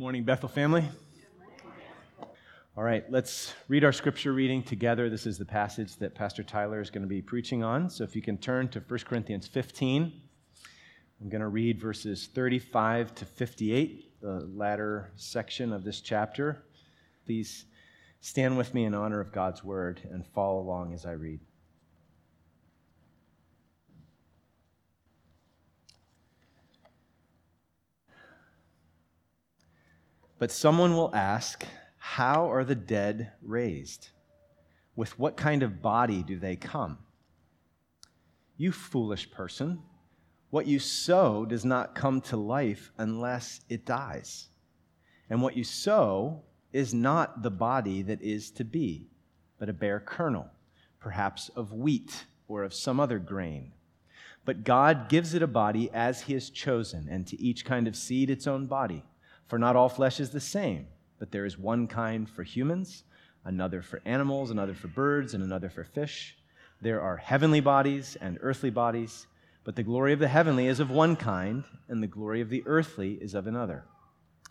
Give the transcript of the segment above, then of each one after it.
Morning, Bethel family. All right, let's read our scripture reading together. This is the passage that Pastor Tyler is going to be preaching on. So if you can turn to 1 Corinthians 15, I'm going to read verses 35 to 58, the latter section of this chapter. Please stand with me in honor of God's word and follow along as I read. But someone will ask, how are the dead raised? With what kind of body do they come? You foolish person, what you sow does not come to life unless it dies. And what you sow is not the body that is to be, but a bare kernel, perhaps of wheat or of some other grain. But God gives it a body as He has chosen, and to each kind of seed its own body. For not all flesh is the same, but there is one kind for humans, another for animals, another for birds, and another for fish. There are heavenly bodies and earthly bodies, but the glory of the heavenly is of one kind, and the glory of the earthly is of another.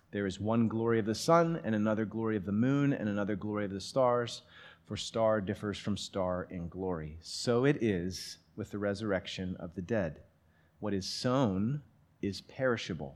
There is one glory of the sun, and another glory of the moon, and another glory of the stars, for star differs from star in glory. So it is with the resurrection of the dead. What is sown is perishable.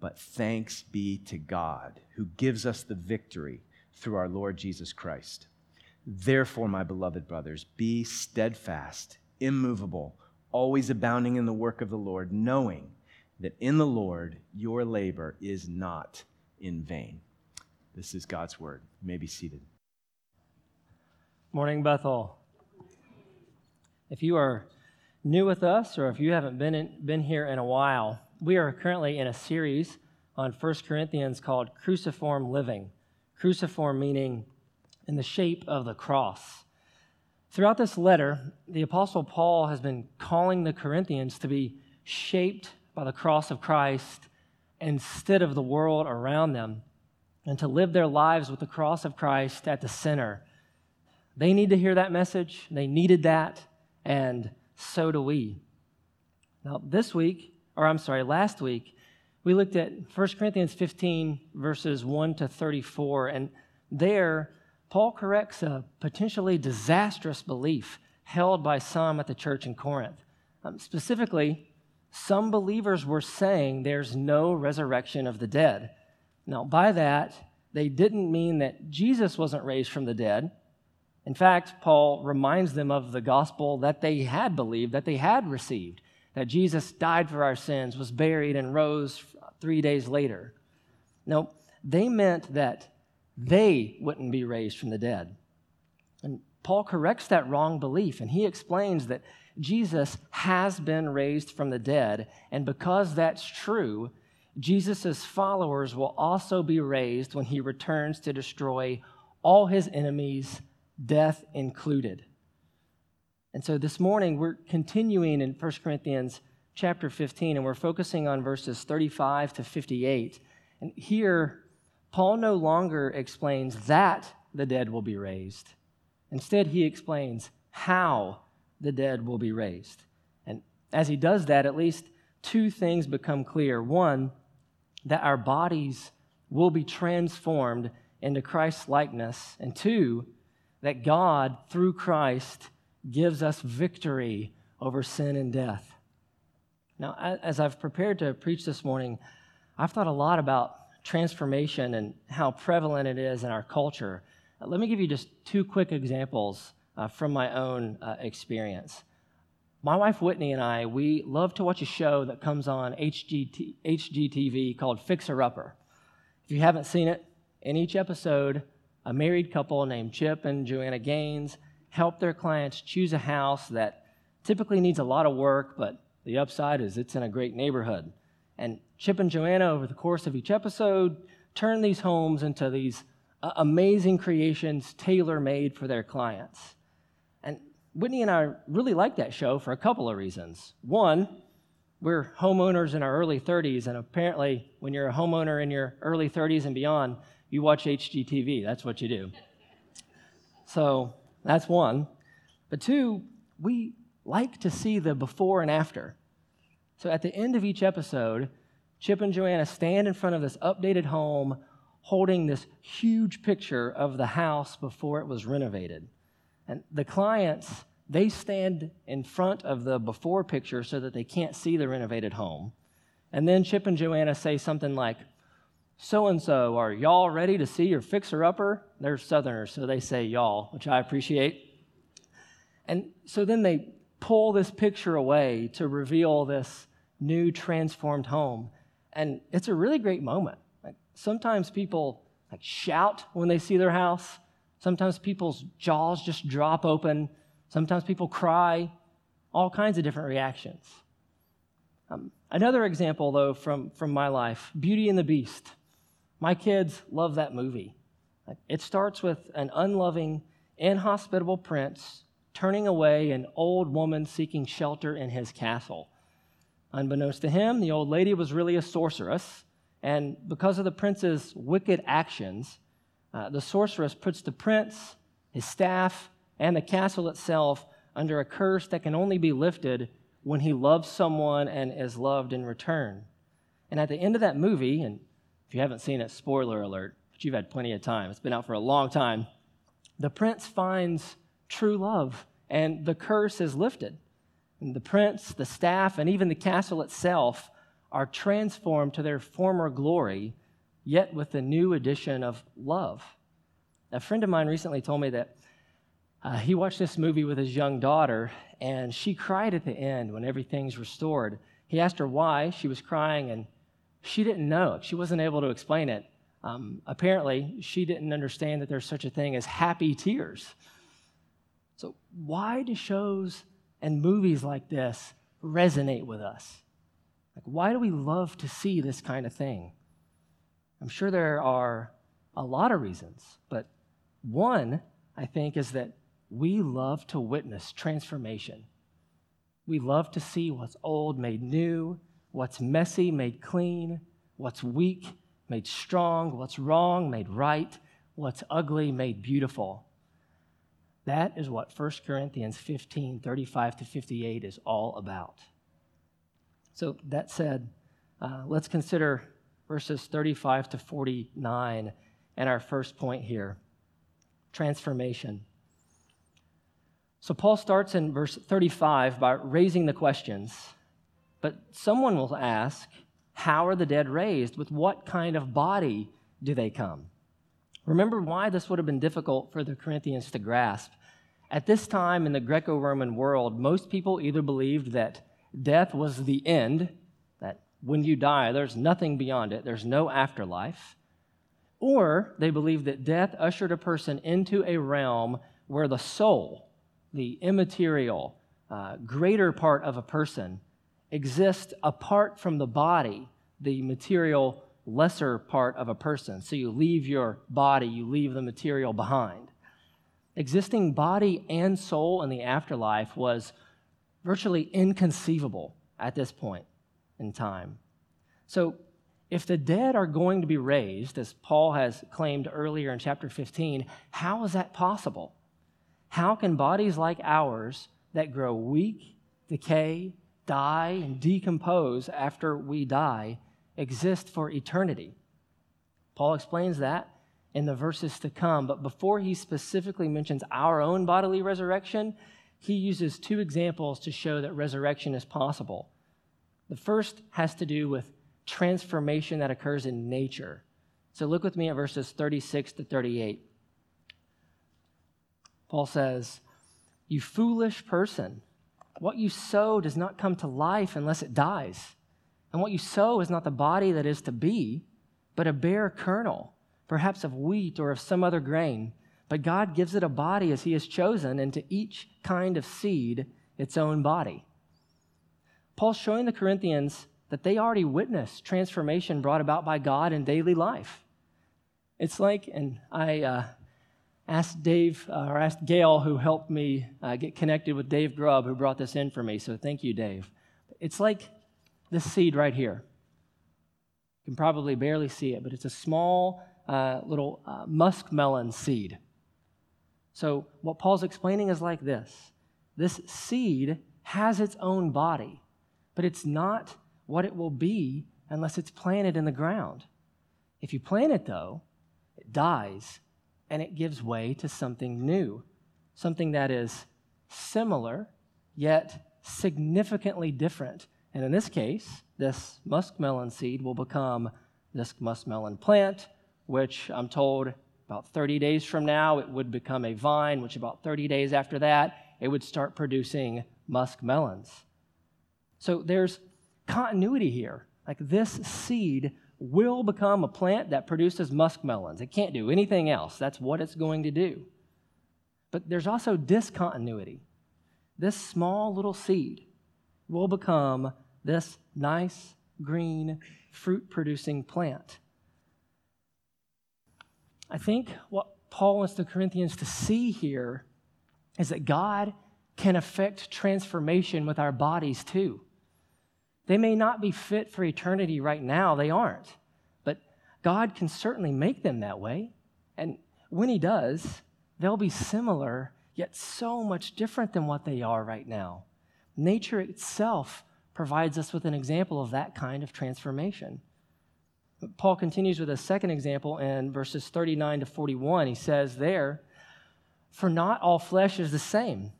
But thanks be to God, who gives us the victory through our Lord Jesus Christ. Therefore, my beloved brothers, be steadfast, immovable, always abounding in the work of the Lord, knowing that in the Lord your labor is not in vain. This is God's word. You may be seated. Morning, Bethel. If you are new with us, or if you haven't been here in a while, we are currently in a series on 1 Corinthians called Cruciform Living. Cruciform meaning in the shape of the cross. Throughout this letter, the Apostle Paul has been calling the Corinthians to be shaped by the cross of Christ instead of the world around them, and to live their lives with the cross of Christ at the center. They need to hear that message. They needed that, and so do we. Now, last week, we looked at 1 Corinthians 15, verses 1 to 34, and there, Paul corrects a potentially disastrous belief held by some at the church in Corinth. Specifically, some believers were saying there's no resurrection of the dead. Now, by that, they didn't mean that Jesus wasn't raised from the dead. In fact, Paul reminds them of the gospel that they had believed, that they had received, that Jesus died for our sins, was buried, and rose 3 days later. No, they meant that they wouldn't be raised from the dead. And Paul corrects that wrong belief, and he explains that Jesus has been raised from the dead, and because that's true, Jesus' followers will also be raised when he returns to destroy all his enemies, death included. And so this morning, we're continuing in 1 Corinthians chapter 15, and we're focusing on verses 35 to 58. And here, Paul no longer explains that the dead will be raised. Instead, he explains how the dead will be raised. And as he does that, at least two things become clear. One, that our bodies will be transformed into Christ's likeness. And two, that God, through Christ, gives us victory over sin and death. Now, as I've prepared to preach this morning, I've thought a lot about transformation and how prevalent it is in our culture. Let me give you just two quick examples from my own experience. My wife Whitney and I, we love to watch a show that comes on HGTV called Fixer Upper. If you haven't seen it, in each episode, a married couple named Chip and Joanna Gaines help their clients choose a house that typically needs a lot of work, but the upside is it's in a great neighborhood. And Chip and Joanna, over the course of each episode, turn these homes into these amazing creations tailor-made for their clients. And Whitney and I really like that show for a couple of reasons. One, we're homeowners in our early 30s, and apparently when you're a homeowner in your early 30s and beyond, you watch HGTV. That's what you do. So that's one. But two, we like to see the before and after. So at the end of each episode, Chip and Joanna stand in front of this updated home holding this huge picture of the house before it was renovated. And the clients, they stand in front of the before picture so that they can't see the renovated home. And then Chip and Joanna say something like, "So-and-so, are y'all ready to see your fixer-upper?" They're Southerners, so they say y'all, which I appreciate. And so then they pull this picture away to reveal this new transformed home. And it's a really great moment. Sometimes people shout when they see their house. Sometimes people's jaws just drop open. Sometimes people cry. All kinds of different reactions. Another example, though, from my life, Beauty and the Beast. My kids love that movie. It starts with an unloving, inhospitable prince turning away an old woman seeking shelter in his castle. Unbeknownst to him, the old lady was really a sorceress, and because of the prince's wicked actions, the sorceress puts the prince, his staff, and the castle itself under a curse that can only be lifted when he loves someone and is loved in return. And at the end of that movie, and if you haven't seen it, spoiler alert, but you've had plenty of time, it's been out for a long time, the prince finds true love, and the curse is lifted. And the prince, the staff, and even the castle itself are transformed to their former glory, yet with the new addition of love. A friend of mine recently told me that he watched this movie with his young daughter, and she cried at the end when everything's restored. He asked her why she was crying, and she didn't know. She wasn't able to explain it. Apparently, she didn't understand that there's such a thing as happy tears. So why do shows and movies like this resonate with us? Why do we love to see this kind of thing? I'm sure there are a lot of reasons, but one, I think, is that we love to witness transformation. We love to see what's old made new, what's messy made clean, what's weak made strong, what's wrong made right, what's ugly made beautiful. That is what 1 Corinthians 15, 35 to 58 is all about. So that said, let's consider verses 35 to 49 and our first point here, transformation. So Paul starts in verse 35 by raising the questions, but someone will ask, how are the dead raised? With what kind of body do they come? Remember why this would have been difficult for the Corinthians to grasp. At this time in the Greco-Roman world, most people either believed that death was the end, that when you die, there's nothing beyond it, there's no afterlife, Or they believe that death ushered a person into a realm where the soul, the immaterial, greater part of a person, exists apart from the body, the material, lesser part of a person. So you leave your body, you leave the material behind. Existing body and soul in the afterlife was virtually inconceivable at this point in time. So if the dead are going to be raised, as Paul has claimed earlier in chapter 15, how is that possible? How can bodies like ours that grow weak, decay, die, and decompose after we die exist for eternity? Paul explains that in the verses to come, but before he specifically mentions our own bodily resurrection, he uses two examples to show that resurrection is possible. The first has to do with transformation that occurs in nature. So look with me at verses 36 to 38. Paul says, "You foolish person, what you sow does not come to life unless it dies. And what you sow is not the body that is to be, but a bare kernel, perhaps of wheat or of some other grain. But God gives it a body as he has chosen, and to each kind of seed its own body." Paul's showing the Corinthians that they already witnessed transformation brought about by God in daily life. It's like, and I asked Gail, who helped me get connected with Dave Grubb, who brought this in for me, so thank you, Dave. It's like this seed right here. You can probably barely see it, but it's a small little muskmelon seed. So what Paul's explaining is like this. This seed has its own body, but it's not what it will be unless it's planted in the ground. If you plant it, though, it dies and it gives way to something new, something that is similar yet significantly different. And in this case, this muskmelon seed will become this muskmelon plant, which I'm told about 30 days from now, it would become a vine, which about 30 days after that, it would start producing muskmelons. So there's continuity here. Like, this seed will become a plant that produces muskmelons. It can't do anything else. That's what it's going to do. But there's also discontinuity. This small little seed will become this nice, green, fruit-producing plant. I think what Paul wants the Corinthians to see here is that God can affect transformation with our bodies too. They may not be fit for eternity right now, they aren't, but God can certainly make them that way. And when he does, they'll be similar, yet so much different than what they are right now. Nature itself provides us with an example of that kind of transformation. Paul continues with a second example in verses 39 to 41. He says there, "For not all flesh is the same.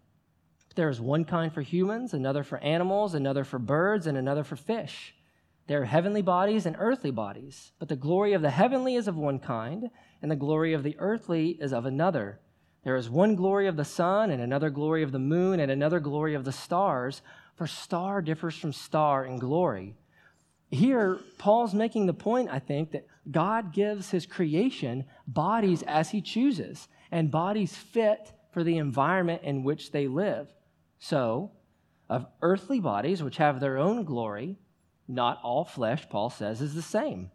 There is one kind for humans, another for animals, another for birds, and another for fish. There are heavenly bodies and earthly bodies, but the glory of the heavenly is of one kind, and the glory of the earthly is of another. There is one glory of the sun, and another glory of the moon, and another glory of the stars, for star differs from star in glory." Here, Paul's making the point, I think, that God gives his creation bodies as he chooses, and bodies fit for the environment in which they live. So, of earthly bodies, which have their own glory, not all flesh, Paul says, is the same.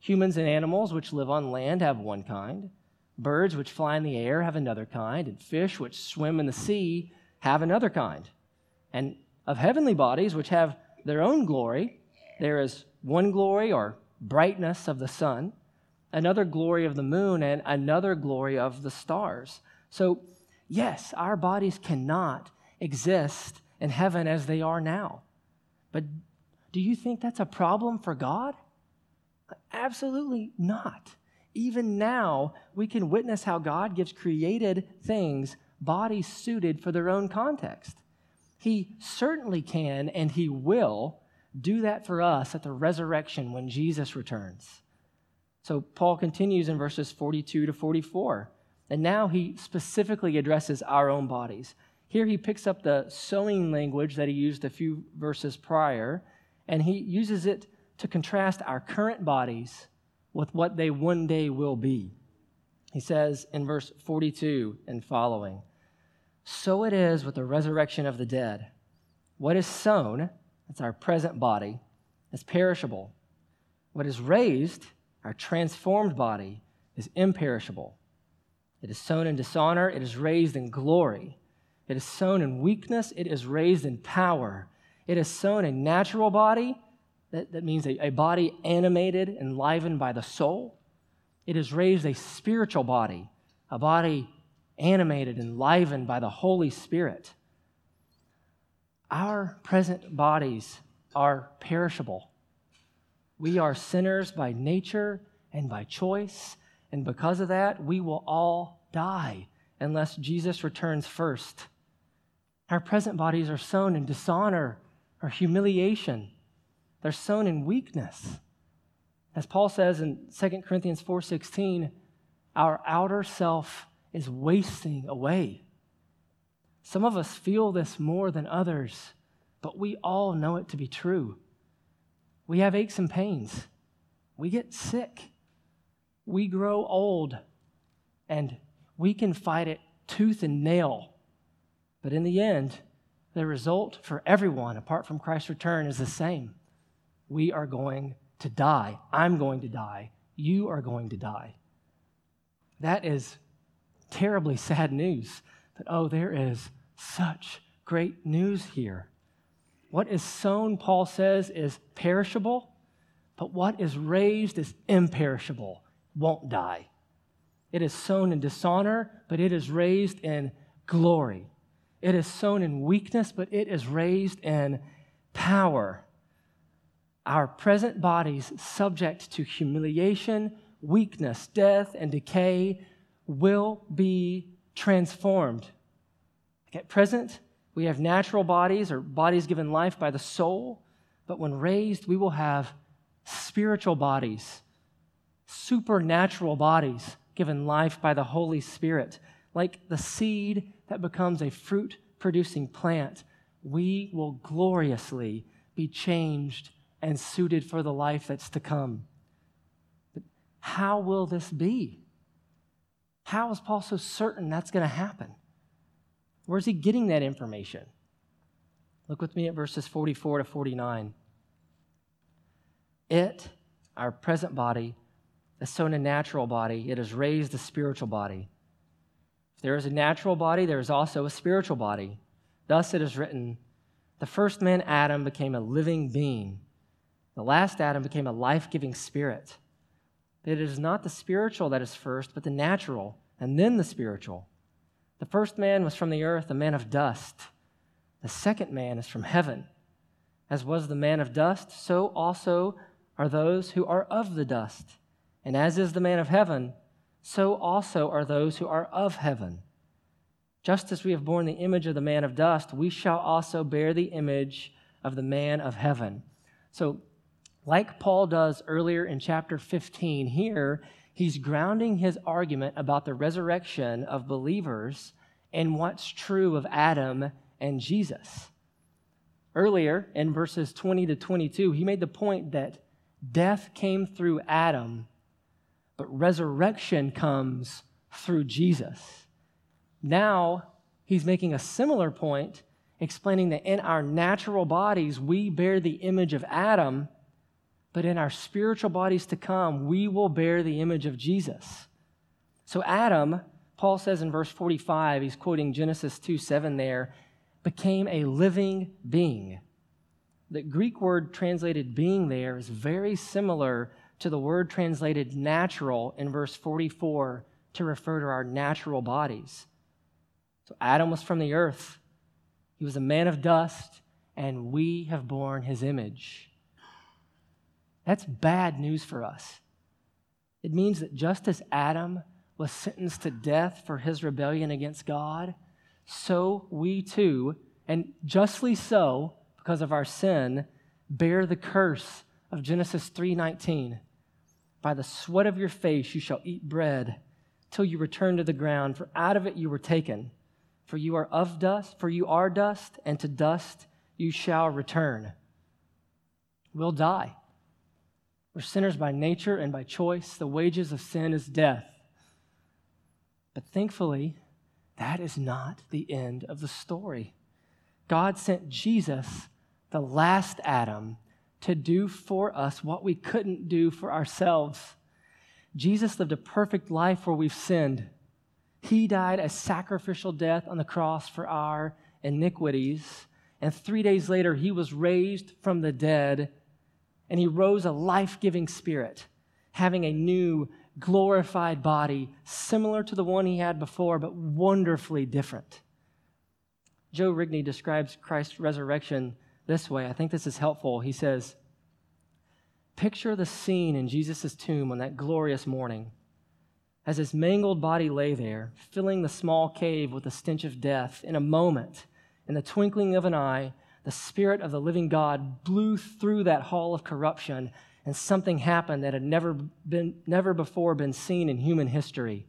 Humans and animals, which live on land, have one kind. Birds, which fly in the air, have another kind. And fish, which swim in the sea, have another kind. And of heavenly bodies, which have their own glory, there is one glory, or brightness, of the sun, another glory of the moon, and another glory of the stars. So, yes, our bodies cannot exist in heaven as they are now. But do you think that's a problem for God? Absolutely not. Even now, we can witness how God gives created things bodies suited for their own context. He certainly can, and he will, do that for us at the resurrection when Jesus returns. So Paul continues in verses 42 to 44. And now he specifically addresses our own bodies. Here he picks up the sowing language that he used a few verses prior, and he uses it to contrast our current bodies with what they one day will be. He says in verse 42 and following, "So it is with the resurrection of the dead. What is sown," that's our present body, "is perishable. What is raised, our transformed body, is imperishable. It is sown in dishonor, it is raised in glory. It is sown in weakness, it is raised in power. It is sown a natural body," that means a body animated, enlivened by the soul. "It is raised a spiritual body, a body animated, enlivened by the Holy Spirit." Our present bodies are perishable. We are sinners by nature and by choice, and because of that, we will all die unless Jesus returns first. Our present bodies are sown in dishonor or humiliation. They're sown in weakness. As Paul says in 2 Corinthians 4:16, our outer self is wasting away. Some of us feel this more than others, but we all know it to be true. We have aches and pains. We get sick. We grow old, and we can fight it tooth and nail. But in the end, the result for everyone, apart from Christ's return, is the same. We are going to die. I'm going to die. You are going to die. That is terribly sad news. But oh, there is such great news here. What is sown, Paul says, is perishable, but what is raised is imperishable, won't die. It is sown in dishonor, but it is raised in glory. It is sown in weakness, but it is raised in power. Our present bodies, subject to humiliation, weakness, death, and decay, will be transformed. At present, we have natural bodies, or bodies given life by the soul, but when raised, we will have spiritual bodies, supernatural bodies given life by the Holy Spirit. Like the seed that becomes a fruit-producing plant, we will gloriously be changed and suited for the life that's to come. But how will this be? How is Paul so certain that's going to happen? Where's he getting that information? Look with me at verses 44 to 49. It, our present body, is sown a natural body. It is raised a spiritual body. If there is a natural body, there is also a spiritual body. Thus it is written, "The first man, Adam, became a living being. The last Adam became a life-giving spirit. It is not the spiritual that is first, but the natural, and then the spiritual. The first man was from the earth, a man of dust. The second man is from heaven. As was the man of dust, so also are those who are of the dust. And as is the man of heaven, so also are those who are of heaven. Just as we have borne the image of the man of dust, we shall also bear the image of the man of heaven." So, like Paul does earlier in chapter 15 here, he's grounding his argument about the resurrection of believers in what's true of Adam and Jesus. Earlier, in verses 20 to 22, he made the point that death came through Adam, but resurrection comes through Jesus. Now, he's making a similar point, explaining that in our natural bodies, we bear the image of Adam, but in our spiritual bodies to come, we will bear the image of Jesus. So Adam, Paul says in verse 45, he's quoting Genesis 2:7 there, became a living being. The Greek word translated being there is very similar to the word translated natural in verse 44 to refer to our natural bodies. So Adam was from the earth. He was a man of dust, and we have borne his image. That's bad news for us. It means that just as Adam was sentenced to death for his rebellion against God, so we too, and justly so because of our sin, bear the curse of Genesis 3:19. "By the sweat of your face you shall eat bread till you return to the ground, for out of it you were taken. For you are of dust, for you are dust, and to dust you shall return." We'll die. We're sinners by nature and by choice. The wages of sin is death. But thankfully, that is not the end of the story. God sent Jesus, the last Adam, to do for us what we couldn't do for ourselves. Jesus lived a perfect life where we've sinned. He died a sacrificial death on the cross for our iniquities. And 3 days later, he was raised from the dead, and he rose a life-giving spirit, having a new, glorified body, similar to the one he had before, but wonderfully different. Joe Rigney describes Christ's resurrection this way. I think this is helpful. He says, "Picture the scene in Jesus' tomb on that glorious morning. As his mangled body lay there, filling the small cave with the stench of death, in a moment, in the twinkling of an eye, the Spirit of the living God blew through that hall of corruption, and something happened that had never before been seen in human history.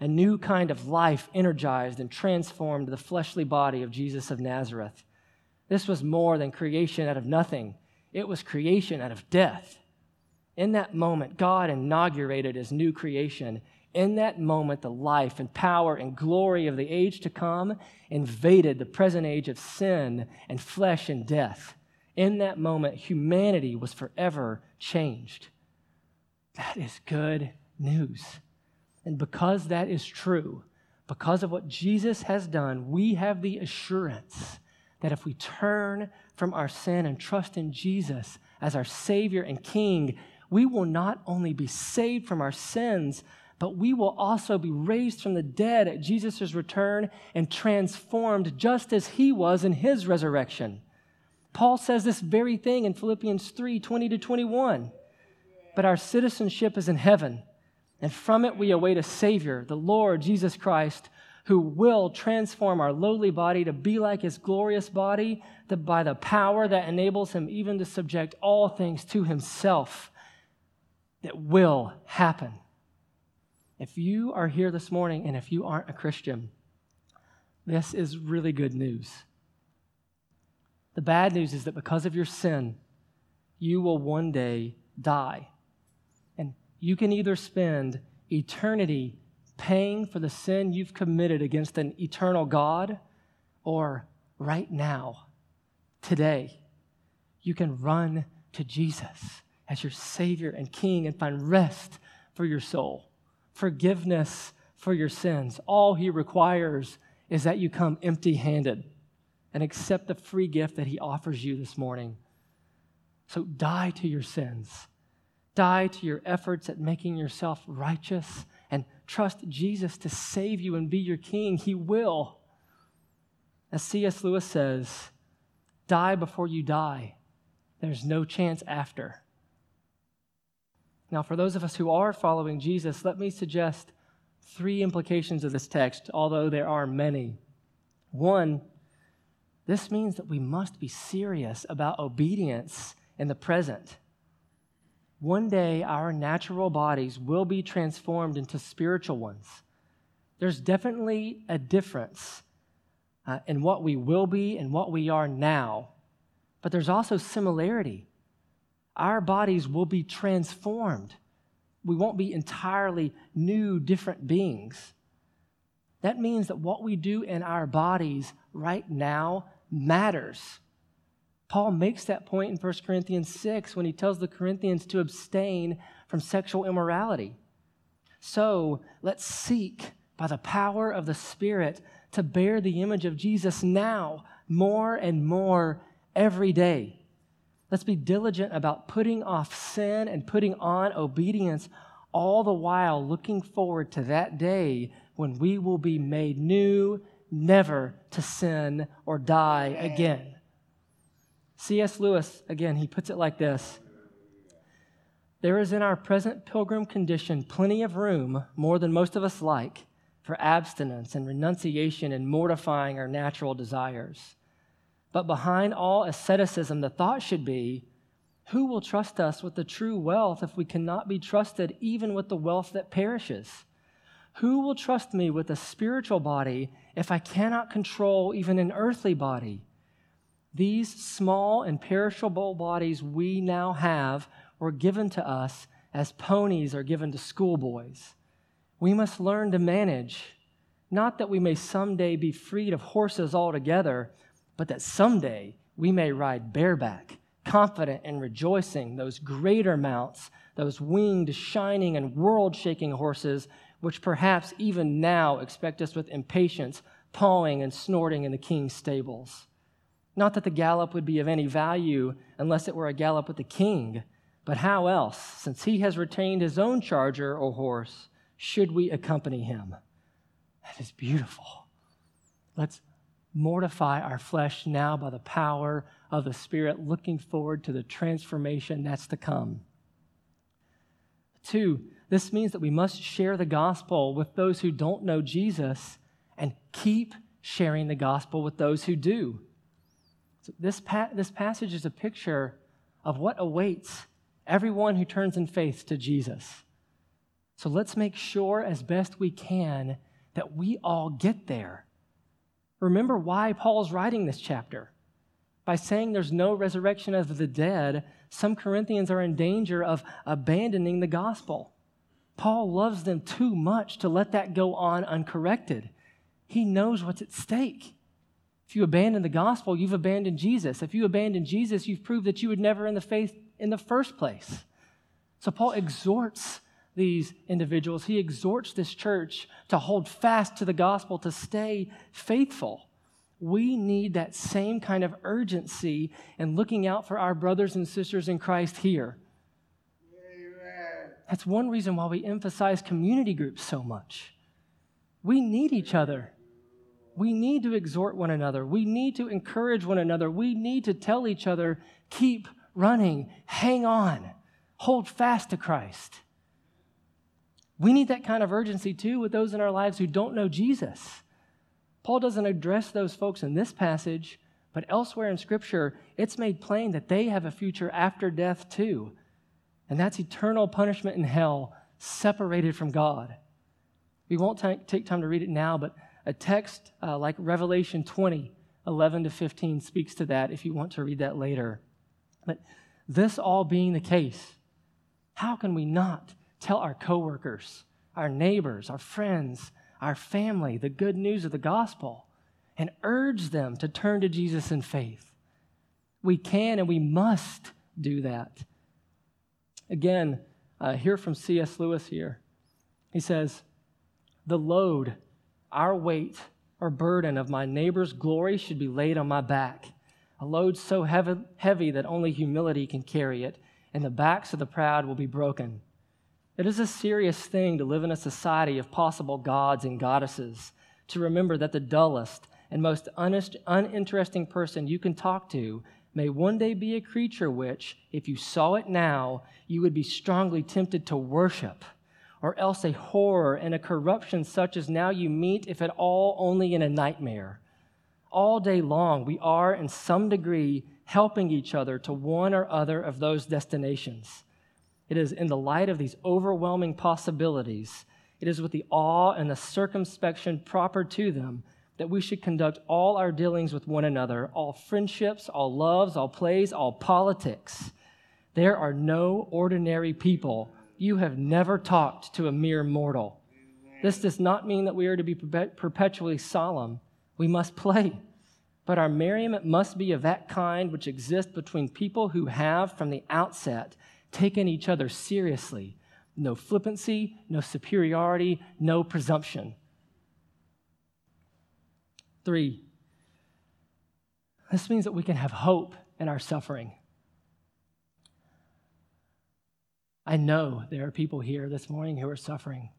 A new kind of life energized and transformed the fleshly body of Jesus of Nazareth. This was more than creation out of nothing. It was creation out of death. In that moment, God inaugurated his new creation. In that moment, the life and power and glory of the age to come invaded the present age of sin and flesh and death. In that moment, humanity was forever changed." That is good news. And because that is true, because of what Jesus has done, we have the assurance that if we turn from our sin and trust in Jesus as our Savior and King, we will not only be saved from our sins, but we will also be raised from the dead at Jesus' return and transformed just as he was in his resurrection. Paul says this very thing in Philippians 3:20-21. "But our citizenship is in heaven, and from it we await a Savior, the Lord Jesus Christ, who will transform our lowly body to be like his glorious body, that by the power that enables him even to subject all things to himself." That will happen. If you are here this morning and if you aren't a Christian, this is really good news. The bad news is that because of your sin, you will one day die. And you can either spend eternity paying for the sin you've committed against an eternal God, or right now, today, you can run to Jesus as your Savior and King and find rest for your soul, forgiveness for your sins. All he requires is that you come empty-handed and accept the free gift that he offers you this morning. So die to your sins. Die to your efforts at making yourself righteous and trust Jesus to save you and be your King. He will. As C.S. Lewis says, "Die before you die. There's no chance after." Now, for those of us who are following Jesus, let me suggest three implications of this text, although there are many. One, this means that we must be serious about obedience in the present. One day, our natural bodies will be transformed into spiritual ones. There's definitely a difference in what we will be and what we are now, but there's also similarity. Our bodies will be transformed. We won't be entirely new, different beings. That means that what we do in our bodies right now matters. Paul makes that point in 1 Corinthians 6 when he tells the Corinthians to abstain from sexual immorality. So let's seek by the power of the Spirit to bear the image of Jesus now, more and more every day. Let's be diligent about putting off sin and putting on obedience, all the while looking forward to that day when we will be made new, never to sin or die again. C.S. Lewis, again, he puts it like this: "There is in our present pilgrim condition plenty of room, more than most of us like, for abstinence and renunciation and mortifying our natural desires. But behind all asceticism, the thought should be, who will trust us with the true wealth if we cannot be trusted even with the wealth that perishes? Who will trust me with a spiritual body if I cannot control even an earthly body? These small and perishable bodies we now have were given to us as ponies are given to schoolboys. We must learn to manage, not that we may someday be freed of horses altogether, but that someday we may ride bareback, confident and rejoicing, those greater mounts, those winged, shining, and world-shaking horses, which perhaps even now expect us with impatience, pawing and snorting in the king's stables. Not that the gallop would be of any value unless it were a gallop with the king, but how else, since he has retained his own charger or horse, should we accompany him? That is beautiful. Let's mortify our flesh now by the power of the Spirit, looking forward to the transformation that's to come. 2, this means that we must share the gospel with those who don't know Jesus and keep sharing the gospel with those who do. So this passage is a picture of what awaits everyone who turns in faith to Jesus. So let's make sure as best we can that we all get there. Remember why Paul's writing this chapter. By saying there's no resurrection of the dead, some Corinthians are in danger of abandoning the gospel. Paul loves them too much to let that go on uncorrected. He knows what's at stake. If you abandon the gospel, you've abandoned Jesus. If you abandon Jesus, you've proved that you would never in the faith in the first place. So Paul exhorts these individuals. He exhorts this church to hold fast to the gospel, to stay faithful. We need that same kind of urgency in looking out for our brothers and sisters in Christ here. Amen. That's one reason why we emphasize community groups so much. We need each other. We need to exhort one another. We need to encourage one another. We need to tell each other, keep running, hang on, hold fast to Christ. We need that kind of urgency too with those in our lives who don't know Jesus. Paul doesn't address those folks in this passage, but elsewhere in Scripture, it's made plain that they have a future after death too, and that's eternal punishment in hell, separated from God. We won't take time to read it now, but a text like Revelation 20:11-15 speaks to that if you want to read that later. But this all being the case, how can we not tell our coworkers, our neighbors, our friends, our family, the good news of the gospel, and urge them to turn to Jesus in faith? We can and we must do that. Again, I hear from C.S. Lewis here. He says, "The load, our weight or burden of my neighbor's glory should be laid on my back, a load so heavy that only humility can carry it, and the backs of the proud will be broken. It is a serious thing to live in a society of possible gods and goddesses, to remember that the dullest and most uninteresting person you can talk to may one day be a creature which, if you saw it now, you would be strongly tempted to worship, or else a horror and a corruption such as now you meet, if at all, only in a nightmare. All day long we are, in some degree, helping each other to one or other of those destinations. It is in the light of these overwhelming possibilities, it is with the awe and the circumspection proper to them, that we should conduct all our dealings with one another, all friendships, all loves, all plays, all politics. There are no ordinary people. You have never talked to a mere mortal. This does not mean that we are to be perpetually solemn. We must play. But our merriment must be of that kind which exists between people who have, from the outset, taken each other seriously. No flippancy, no superiority, no presumption." 3, this means that we can have hope in our suffering. I know there are people here this morning who are suffering.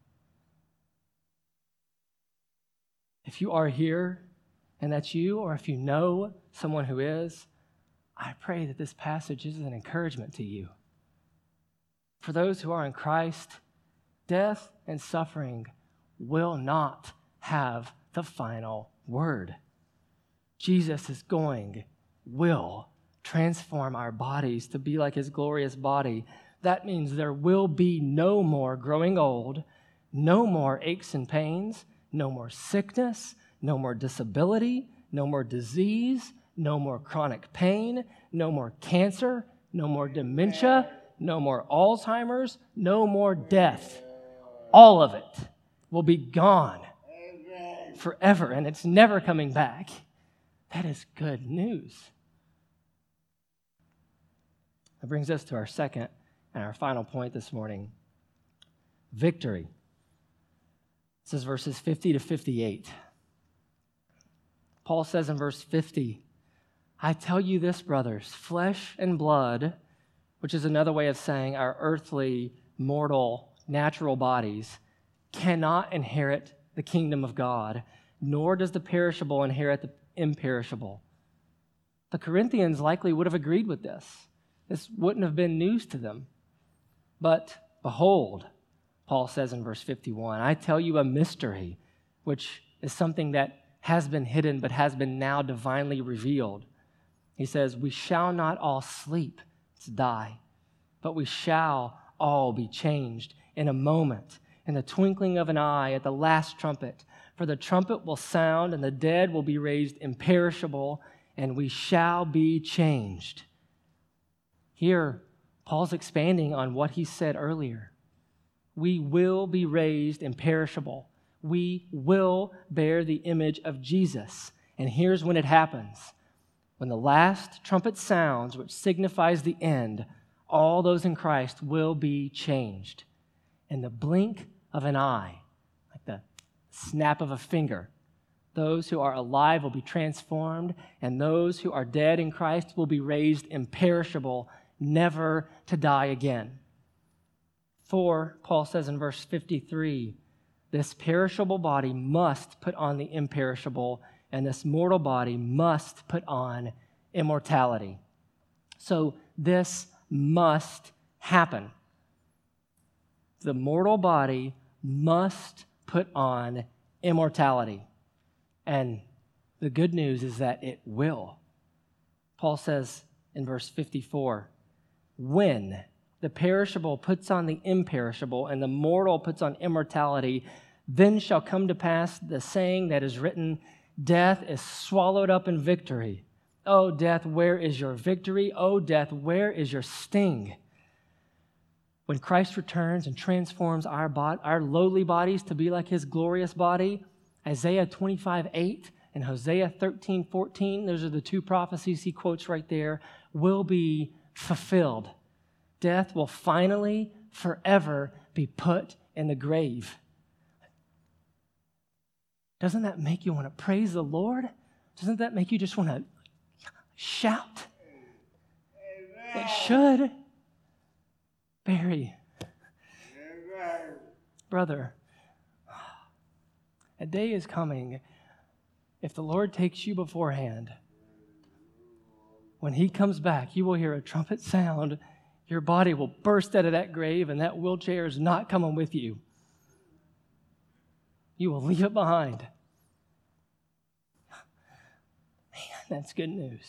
If you are here and that's you, or if you know someone who is, I pray that this passage is an encouragement to you. For those who are in Christ, death and suffering will not have the final word. Jesus is will transform our bodies to be like his glorious body. That means there will be no more growing old, no more aches and pains, no more sickness, no more disability, no more disease, no more chronic pain, no more cancer, no more dementia, no more Alzheimer's, no more death. All of it will be gone forever, and it's never coming back. That is good news. That brings us to our second and our final point this morning, victory. This is verses 50 to 58. Paul says in verse 50, I tell you this, brothers, flesh and blood, which is another way of saying our earthly, mortal, natural bodies, cannot inherit the kingdom of God, nor does the perishable inherit the imperishable. The Corinthians likely would have agreed with this. This wouldn't have been news to them. But behold, Paul says in verse 51, I tell you a mystery, which is something that has been hidden but has been now divinely revealed. He says, we shall not all sleep to die, but we shall all be changed in a moment, in the twinkling of an eye, at the last trumpet. For the trumpet will sound, and the dead will be raised imperishable, and we shall be changed. Here, Paul's expanding on what he said earlier. We will be raised imperishable. We will bear the image of Jesus. And here's when it happens. When the last trumpet sounds, which signifies the end, all those in Christ will be changed. In the blink of an eye, like the snap of a finger, those who are alive will be transformed, and those who are dead in Christ will be raised imperishable, never to die again. For, Paul says in verse 53, this perishable body must put on the imperishable, and this mortal body must put on immortality. So this must happen. The mortal body must put on immortality. And the good news is that it will. Paul says in verse 54, when the perishable puts on the imperishable and the mortal puts on immortality, then shall come to pass the saying that is written, death is swallowed up in victory. O death, where is your victory? O death, where is your sting? When Christ returns and transforms our lowly bodies to be like his glorious body, Isaiah 25:8 and Hosea 13:14, those are the two prophecies he quotes right there, will be fulfilled. Death will finally, forever be put in the grave. Doesn't that make you want to praise the Lord? Doesn't that make you just want to shout? Amen. It should. Barry, amen. Brother, a day is coming, if the Lord takes you beforehand, when he comes back, you will hear a trumpet sound. Your body will burst out of that grave, and that wheelchair is not coming with you. You will leave it behind. Man, that's good news.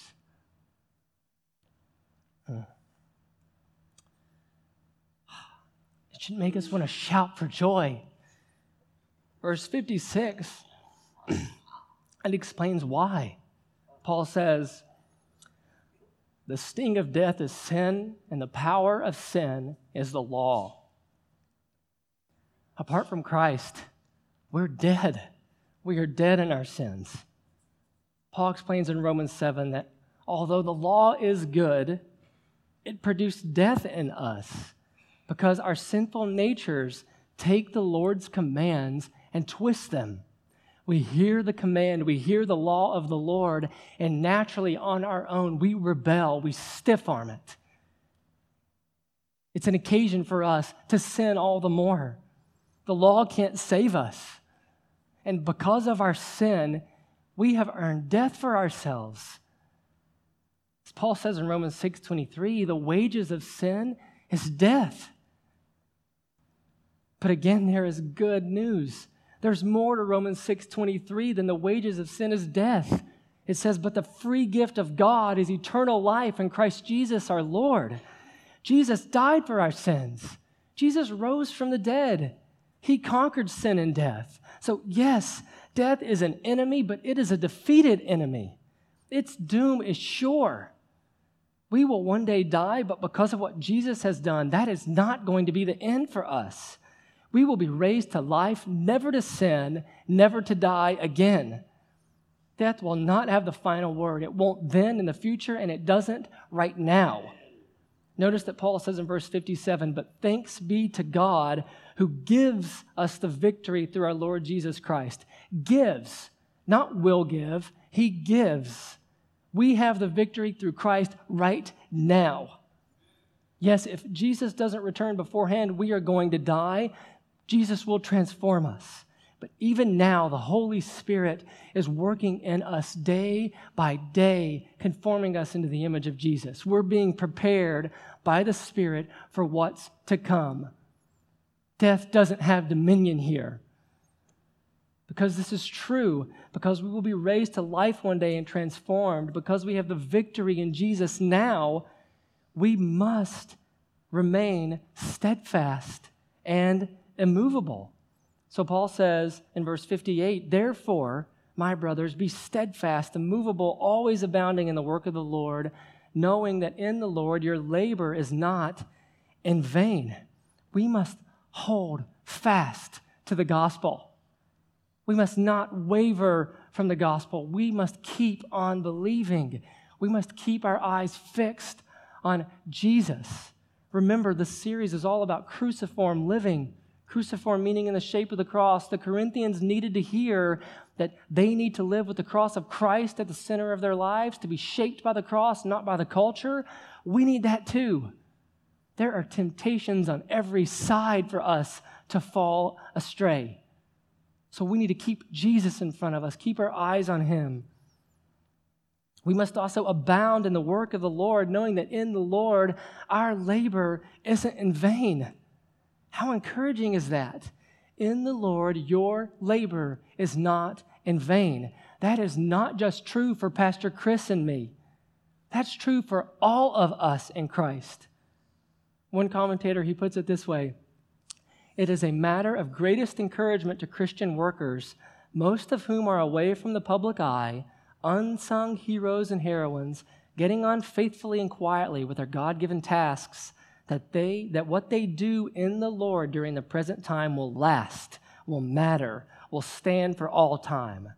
It should make us want to shout for joy. Verse 56, it explains why. Paul says, the sting of death is sin, and the power of sin is the law. Apart from Christ, we're dead. We are dead in our sins. Paul explains in Romans 7 that although the law is good, it produced death in us because our sinful natures take the Lord's commands and twist them. We hear the command, we hear the law of the Lord, and naturally on our own, we rebel, we stiff-arm it. It's an occasion for us to sin all the more. The law can't save us. And because of our sin, we have earned death for ourselves. As Paul says in Romans 6:23, the wages of sin is death. But again, there is good news. There's more to Romans 6:23 than the wages of sin is death. It says, but the free gift of God is eternal life in Christ Jesus our Lord. Jesus died for our sins. Jesus rose from the dead. He conquered sin and death. So yes, death is an enemy, but it is a defeated enemy. Its doom is sure. We will one day die, but because of what Jesus has done, that is not going to be the end for us. We will be raised to life, never to sin, never to die again. Death will not have the final word. It won't then in the future, and it doesn't right now. Notice that Paul says in verse 57, "But thanks be to God who gives us the victory through our Lord Jesus Christ." Gives, not will give, he gives. We have the victory through Christ right now. Yes, if Jesus doesn't return beforehand, we are going to die. Jesus will transform us. But even now, the Holy Spirit is working in us day by day, conforming us into the image of Jesus. We're being prepared by the Spirit for what's to come. Death doesn't have dominion here. Because this is true, because we will be raised to life one day and transformed, because we have the victory in Jesus now, we must remain steadfast and immovable. So Paul says in verse 58, "Therefore, my brothers, be steadfast, immovable, always abounding in the work of the Lord, knowing that in the Lord your labor is not in vain." We must hold fast to the gospel. We must not waver from the gospel. We must keep on believing. We must keep our eyes fixed on Jesus. Remember, this series is all about cruciform living. Cruciform meaning in the shape of the cross. The Corinthians needed to hear that they need to live with the cross of Christ at the center of their lives, to be shaped by the cross, not by the culture. We need that too. There are temptations on every side for us to fall astray. So we need to keep Jesus in front of us, keep our eyes on him. We must also abound in the work of the Lord, knowing that in the Lord our labor isn't in vain. How encouraging is that? In the Lord, your labor is not in vain. That is not just true for Pastor Chris and me. That's true for all of us in Christ. One commentator, he puts it this way: "It is a matter of greatest encouragement to Christian workers, most of whom are away from the public eye, unsung heroes and heroines, getting on faithfully and quietly with their God-given tasks, that what they do in the Lord during the present time will last, will matter, will stand for all time.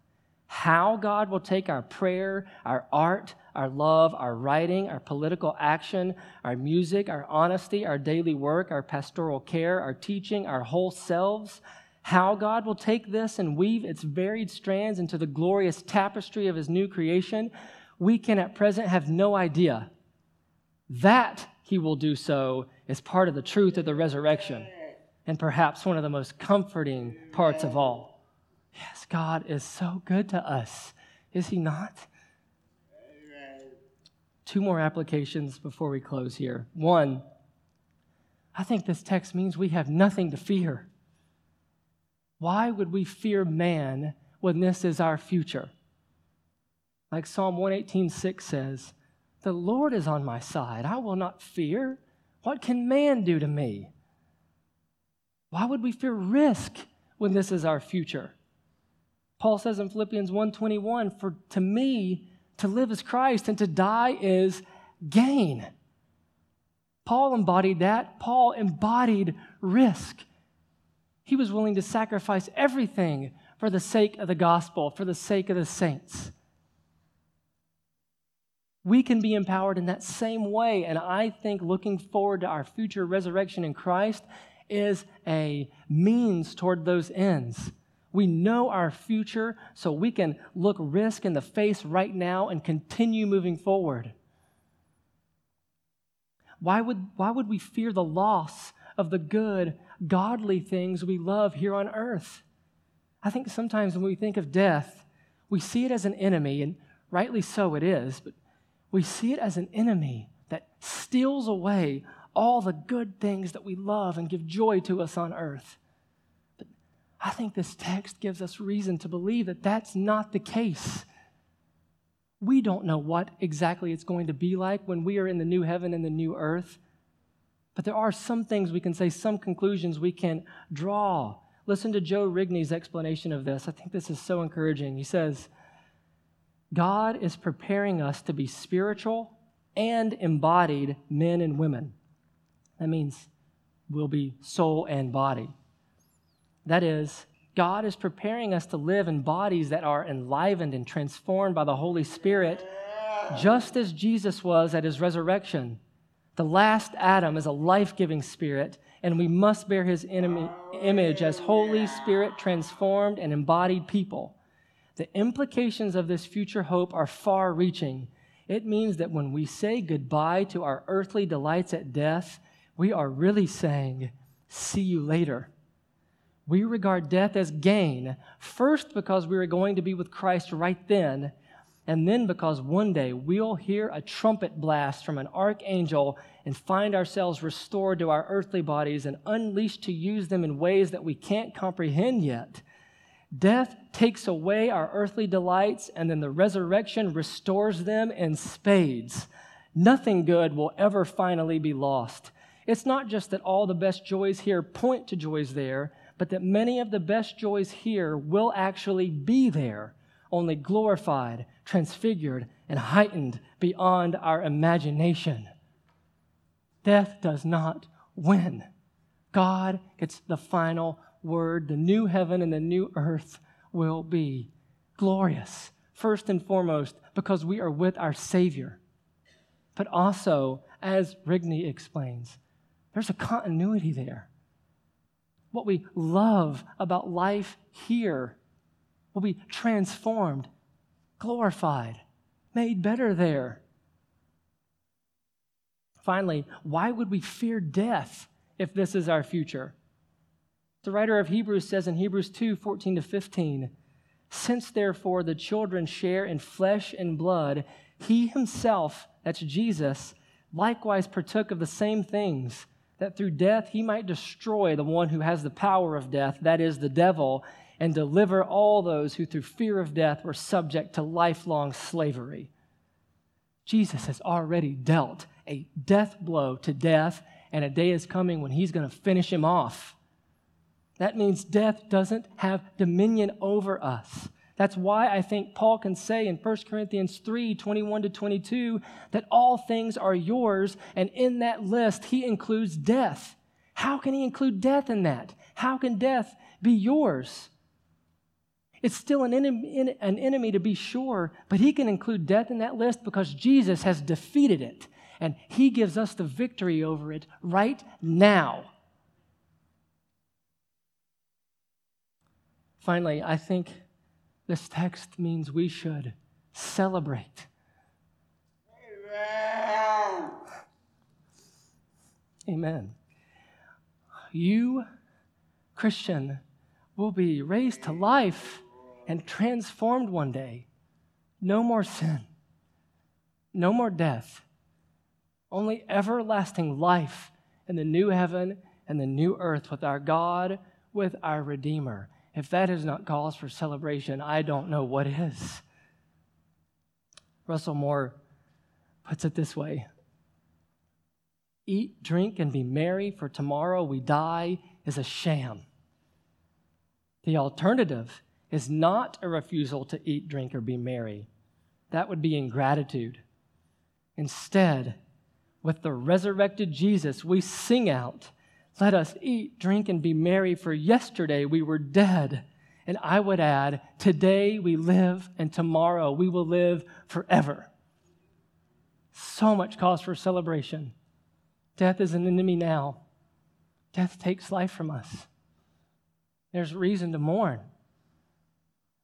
How God will take our prayer, our art, our love, our writing, our political action, our music, our honesty, our daily work, our pastoral care, our teaching, our whole selves, how God will take this and weave its varied strands into the glorious tapestry of his new creation, we can at present have no idea. That he will do so is part of the truth of the resurrection, and perhaps one of the most comforting parts of all." Yes, God is so good to us, is he not? Amen. Two more applications before we close here. One, I think this text means we have nothing to fear. Why would we fear man when this is our future? Like Psalm 118:6 says, "The Lord is on my side. I will not fear. What can man do to me?" Why would we fear risk when this is our future? Paul says in Philippians 1:21, "For to me, to live is Christ, and to die is gain." Paul embodied that. Paul embodied risk. He was willing to sacrifice everything for the sake of the gospel, for the sake of the saints. We can be empowered in that same way, and I think looking forward to our future resurrection in Christ is a means toward those ends. We know our future, so we can look risk in the face right now and continue moving forward. Why would we fear the loss of the good, godly things we love here on earth? I think sometimes when we think of death, we see it as an enemy, and rightly so it is, but we see it as an enemy that steals away all the good things that we love and give joy to us on earth. I think this text gives us reason to believe that that's not the case. We don't know what exactly it's going to be like when we are in the new heaven and the new earth, but there are some things we can say, some conclusions we can draw. Listen to Joe Rigney's explanation of this. I think this is so encouraging. He says, "God is preparing us to be spiritual, and embodied men and women. That means we'll be soul and body. That is, God is preparing us to live in bodies that are enlivened and transformed by the Holy Spirit, just as Jesus was at his resurrection. The last Adam is a life-giving spirit, and we must bear his image as Holy Spirit transformed and embodied people. The implications of this future hope are far-reaching. It means that when we say goodbye to our earthly delights at death, we are really saying, see you later. We regard death as gain, first because we are going to be with Christ right then, and then because one day we'll hear a trumpet blast from an archangel and find ourselves restored to our earthly bodies and unleashed to use them in ways that we can't comprehend yet. Death takes away our earthly delights, and then the resurrection restores them in spades. Nothing good will ever finally be lost. It's not just that all the best joys here point to joys there, but that many of the best joys here will actually be there, only glorified, transfigured, and heightened beyond our imagination. Death does not win. God gets the final word. The new heaven and the new earth will be glorious, first and foremost, because we are with our Savior. But also, as Rigney explains, there's a continuity there. What we love about life here will be transformed, glorified, made better there. Finally, why would we fear death if this is our future? The writer of Hebrews says in Hebrews 2:14-15, "Since therefore the children share in flesh and blood, he himself," that's Jesus, "likewise partook of the same things, that through death he might destroy the one who has the power of death, that is, the devil, and deliver all those who through fear of death were subject to lifelong slavery." Jesus has already dealt a death blow to death, and a day is coming when he's going to finish him off. That means death doesn't have dominion over us. That's why I think Paul can say in 1 Corinthians 3:21-22, that all things are yours, and in that list he includes death. How can he include death in that? How can death be yours? It's still an enemy to be sure, but he can include death in that list because Jesus has defeated it, and he gives us the victory over it right now. Finally, I think this text means we should celebrate. Amen. Amen. You, Christian, will be raised to life and transformed one day. No more sin. No more death. Only everlasting life in the new heaven and the new earth with our God, with our Redeemer. If that is not cause for celebration, I don't know what is. Russell Moore puts it this way: "Eat, drink, and be merry, for tomorrow we die is a sham." The alternative is not a refusal to eat, drink, or be merry. That would be ingratitude. Instead, with the resurrected Jesus, we sing out, "Let us eat, drink, and be merry, for yesterday we were dead." And I would add, today we live, and tomorrow we will live forever. So much cause for celebration. Death is an enemy now. Death takes life from us. There's reason to mourn.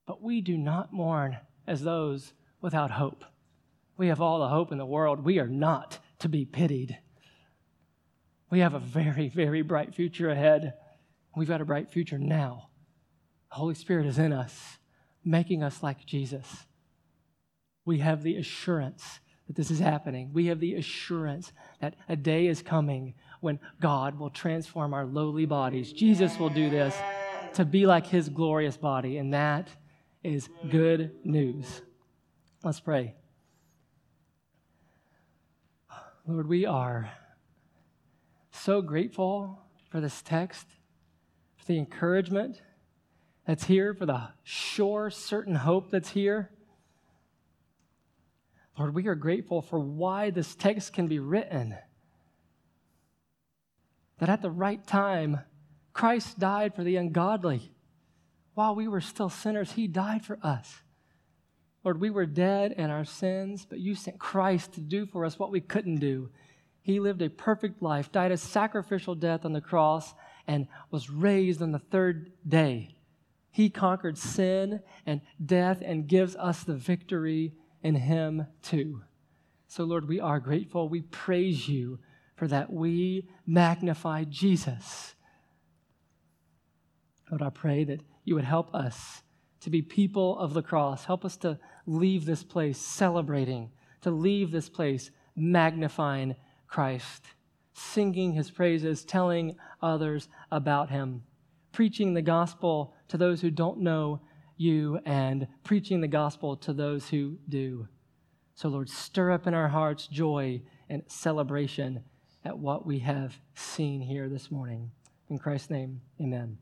But we do not mourn as those without hope. We have all the hope in the world. We are not to be pitied. We have a very, very bright future ahead. We've got a bright future now. The Holy Spirit is in us, making us like Jesus. We have the assurance that this is happening. We have the assurance that a day is coming when God will transform our lowly bodies. Jesus will do this to be like his glorious body, and that is good news. Let's pray. Lord, we are so grateful for this text, for the encouragement that's here, for the sure, certain hope that's here. Lord, we are grateful for why this text can be written. That at the right time, Christ died for the ungodly. While we were still sinners, he died for us. Lord, we were dead in our sins, but you sent Christ to do for us what we couldn't do. He lived a perfect life, died a sacrificial death on the cross, and was raised on the third day. He conquered sin and death and gives us the victory in him too. So Lord, we are grateful. We praise you for that. We magnify Jesus. Lord, I pray that you would help us to be people of the cross. Help us to leave this place celebrating, to leave this place magnifying Christ, singing his praises, telling others about him, preaching the gospel to those who don't know you and preaching the gospel to those who do. So Lord, stir up in our hearts joy and celebration at what we have seen here this morning. In Christ's name, amen.